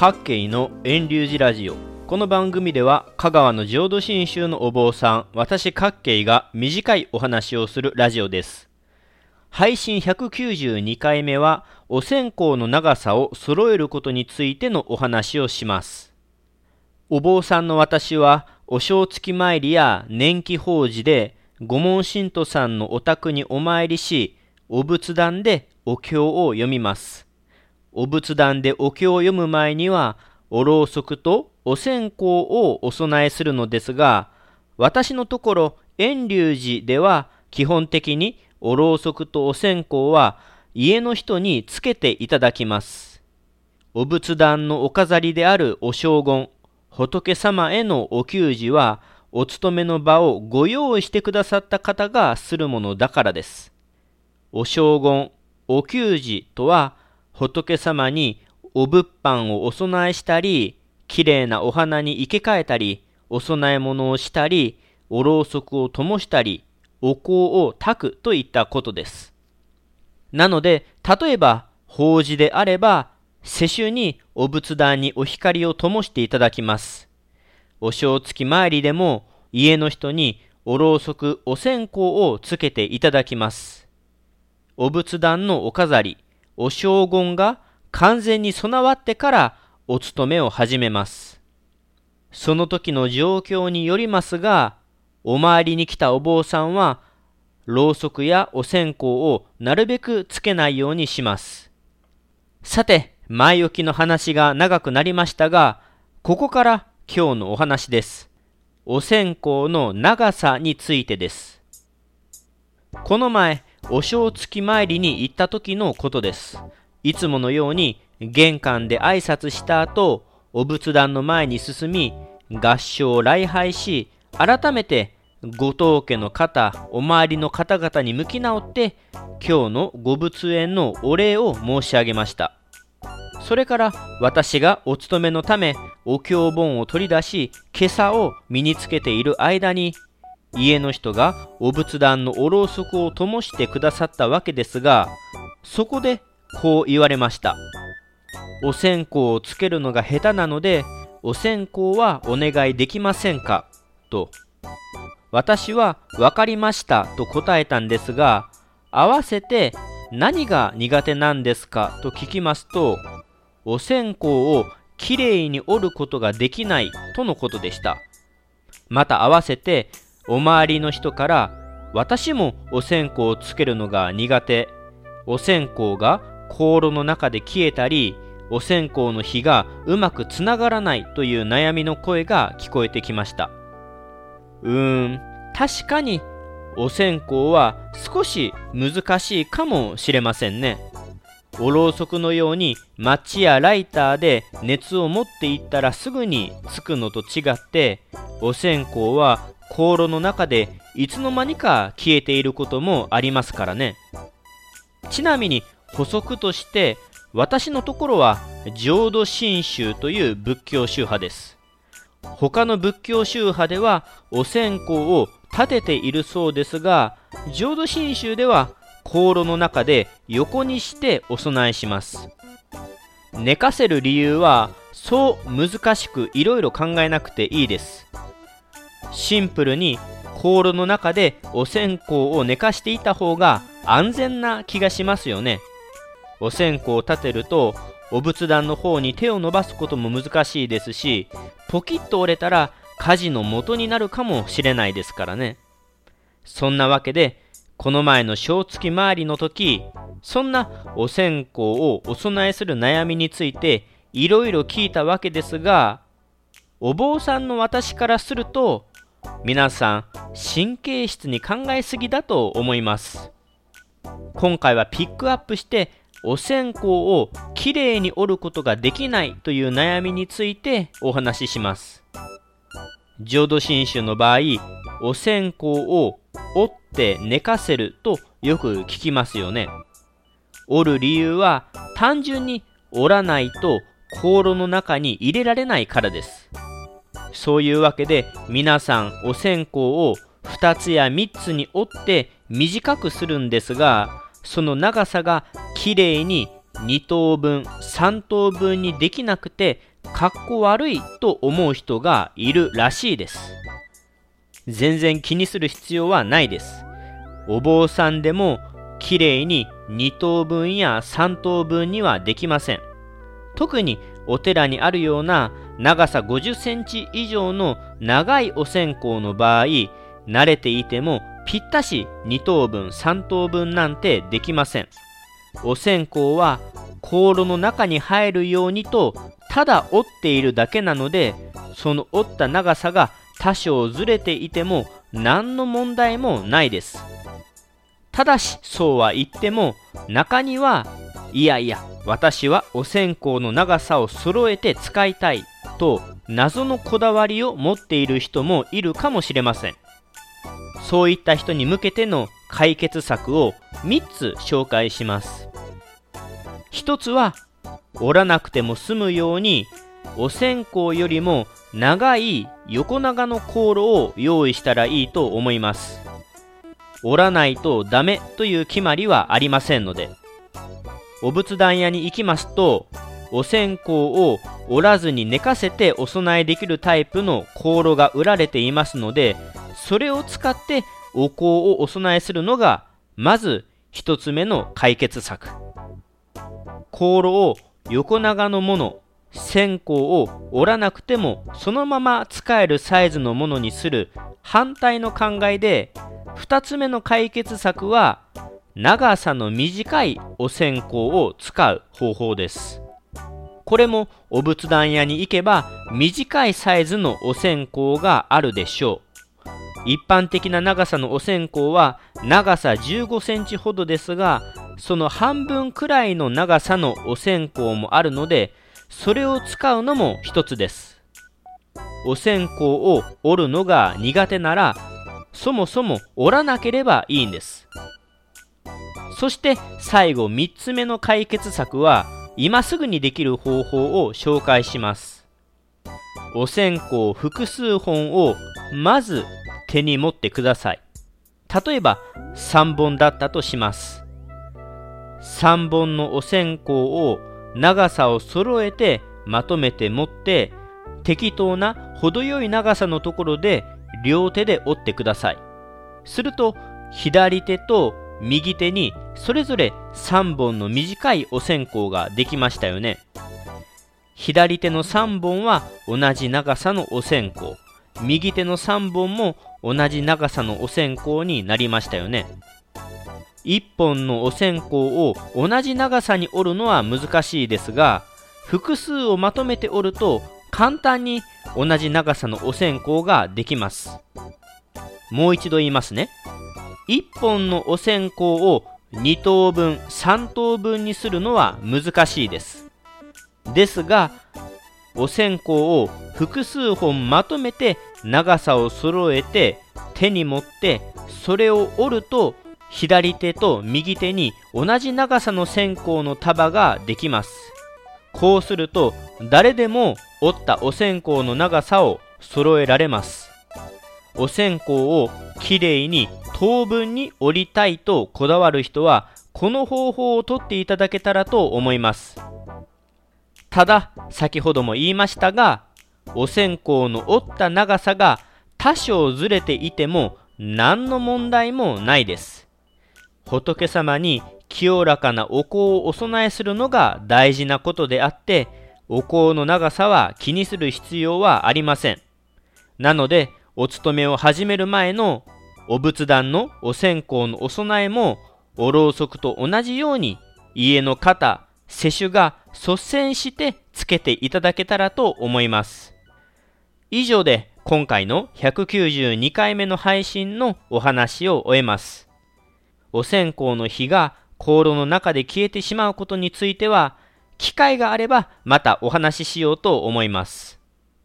各県の遠流寺ラジオ。この番組では香川の浄土真宗のお坊さん私各県が短いお話をするラジオです。配信192回目はお線香の長さを揃えることについてのお話をします。お坊さんの私はお正月参りや年季法事で御門信徒さんのお宅にお参りし、お仏壇でお経を読みます。お仏壇でお経を読む前にはおろうそくとお線香をお供えするのですが、私のところ遠流寺では基本的におろうそくとお線香は家の人につけていただきます。お仏壇のお飾りであるお正言、仏様へのお給仕はお勤めの場をご用意してくださった方がするものだからです。お正言、お給仕とは仏様にお物販をお供えしたり、きれいなお花に生け替えたり、お供え物をしたり、おろうそくを灯したり、お香を焚くといったことです。なので例えば法事であれば世襲にお仏壇にお光を灯していただきます。お正月参りでも家の人におろうそくお線香をつけていただきます。お仏壇のお飾りお正言が完全に備わってからお勤めを始めます。その時の状況によりますが、お参りに来たお坊さんはろうそくやお線香をなるべくつけないようにします。さて、前置きの話が長くなりましたが、ここから今日のお話です。お線香の長さについてです。この前お正月参りに行った時のことです。いつものように玄関で挨拶した後、お仏壇の前に進み合掌を礼拝し、改めてご当家の方、お周りの方々に向き直って今日のご仏縁のお礼を申し上げました。それから私がお勤めのためお経本を取り出し袈裟を身につけている間に、家の人がお仏壇のおろうそくを灯してくださったわけですが、そこでこう言われました。お線香をつけるのが下手なのでお線香はお願いできませんかと。私は分かりましたと答えたんですが、合わせて何が苦手なんですかと聞きますと、お線香をきれいに折ることができないとのことでした。また合わせてお周りの人から、私もお線香をつけるのが苦手、お線香が香炉の中で消えたりお線香の火がうまくつながらないという悩みの声が聞こえてきました。確かにお線香は少し難しいかもしれませんね。おろうそくのようにマッチやライターで熱を持っていったらすぐにつくのと違って、お線香は香炉の中でいつの間にか消えていることもありますからね。ちなみに補足として、私のところは浄土真宗という仏教宗派です。他の仏教宗派ではお線香を立てているそうですが、浄土真宗では香炉の中で横にしてお供えします。寝かせる理由はそう難しくいろいろ考えなくていいです。シンプルに香炉の中でお線香を寝かしていた方が安全な気がしますよね。お線香を立てるとお仏壇の方に手を伸ばすことも難しいですし、ポキッと折れたら火事の元になるかもしれないですからね。そんなわけでこの前の正月回りの時、そんなお線香をお供えする悩みについていろいろ聞いたわけですが、お坊さんの私からすると皆さん神経質に考えすぎだと思います。今回はピックアップしてお線香をきれいに折ることができないという悩みについてお話しします。浄土真宗の場合、お線香を折って寝かせるとよく聞きますよね。折る理由は単純に折らないと香炉の中に入れられないからです。そういうわけで皆さんお線香を2つや3つに折って短くするんですが、その長さがきれいに2等分、3等分にできなくてかっこ悪いと思う人がいるらしいです。全然気にする必要はないです。お坊さんでもきれいに2等分や3等分にはできません。特にお寺にあるような長さ50センチ以上の長いお線香の場合、慣れていてもぴったし2等分3等分なんてできません。お線香は香炉の中に入るようにとただ折っているだけなので、その折った長さが多少ずれていても何の問題もないです。ただしそうは言っても、中にはいやいや私はお線香の長さを揃えて使いたいと謎のこだわりを持っている人もいるかもしれません。そういった人に向けての解決策を3つ紹介します。1つは、折らなくても済むようにお線香よりも長い横長の香炉を用意したらいいと思います。折らないとダメという決まりはありませんので、お仏壇屋に行きますとお線香を折らずに寝かせてお供えできるタイプの香炉が売られていますので、それを使ってお香をお供えするのがまず一つ目の解決策。香炉を横長のもの、線香を折らなくてもそのまま使えるサイズのものにする反対の考えで、2つ目の解決策は長さの短いお線香を使う方法です。これもお仏壇屋に行けば短いサイズのお線香があるでしょう。一般的な長さのお線香は長さ15センチほどですが、その半分くらいの長さのお線香もあるので、それを使うのも一つです。お線香を折るのが苦手ならそもそも折らなければいいんです。そして最後3つ目の解決策は、今すぐにできる方法を紹介します。お線香複数本をまず手に持ってください。例えば3本だったとします。3本のお線香を長さを揃えてまとめて持って、適当な程よい長さのところで両手で折ってください。すると左手と右手にそれぞれ3本の短いお線香ができましたよね。左手の3本は同じ長さのお線香、右手の3本も同じ長さのお線香になりましたよね。1本のお線香を同じ長さに折るのは難しいですが、複数をまとめて折ると簡単に同じ長さのお線香ができます。もう一度言いますね。1本のお線香を2等分3等分にするのは難しいです。ですがお線香を複数本まとめて長さを揃えて手に持って、それを折ると左手と右手に同じ長さの線香の束ができます。こうすると誰でも折ったお線香の長さを揃えられます。お線香をきれいに等分に折りたいとこだわる人はこの方法をとっていただけたらと思います。ただ先ほども言いましたが、お線香の折った長さが多少ずれていても何の問題もないです。仏様に清らかなお香をお供えするのが大事なことであって、お香の長さは気にする必要はありません。なのでお勤めを始める前のお仏壇のお線香のお供えも、おろうそくと同じように家の肩、施主が率先してつけていただけたらと思います。以上で今回の192回目の配信のお話を終えます。お線香の火が香炉の中で消えてしまうことについては、機会があればまたお話ししようと思います。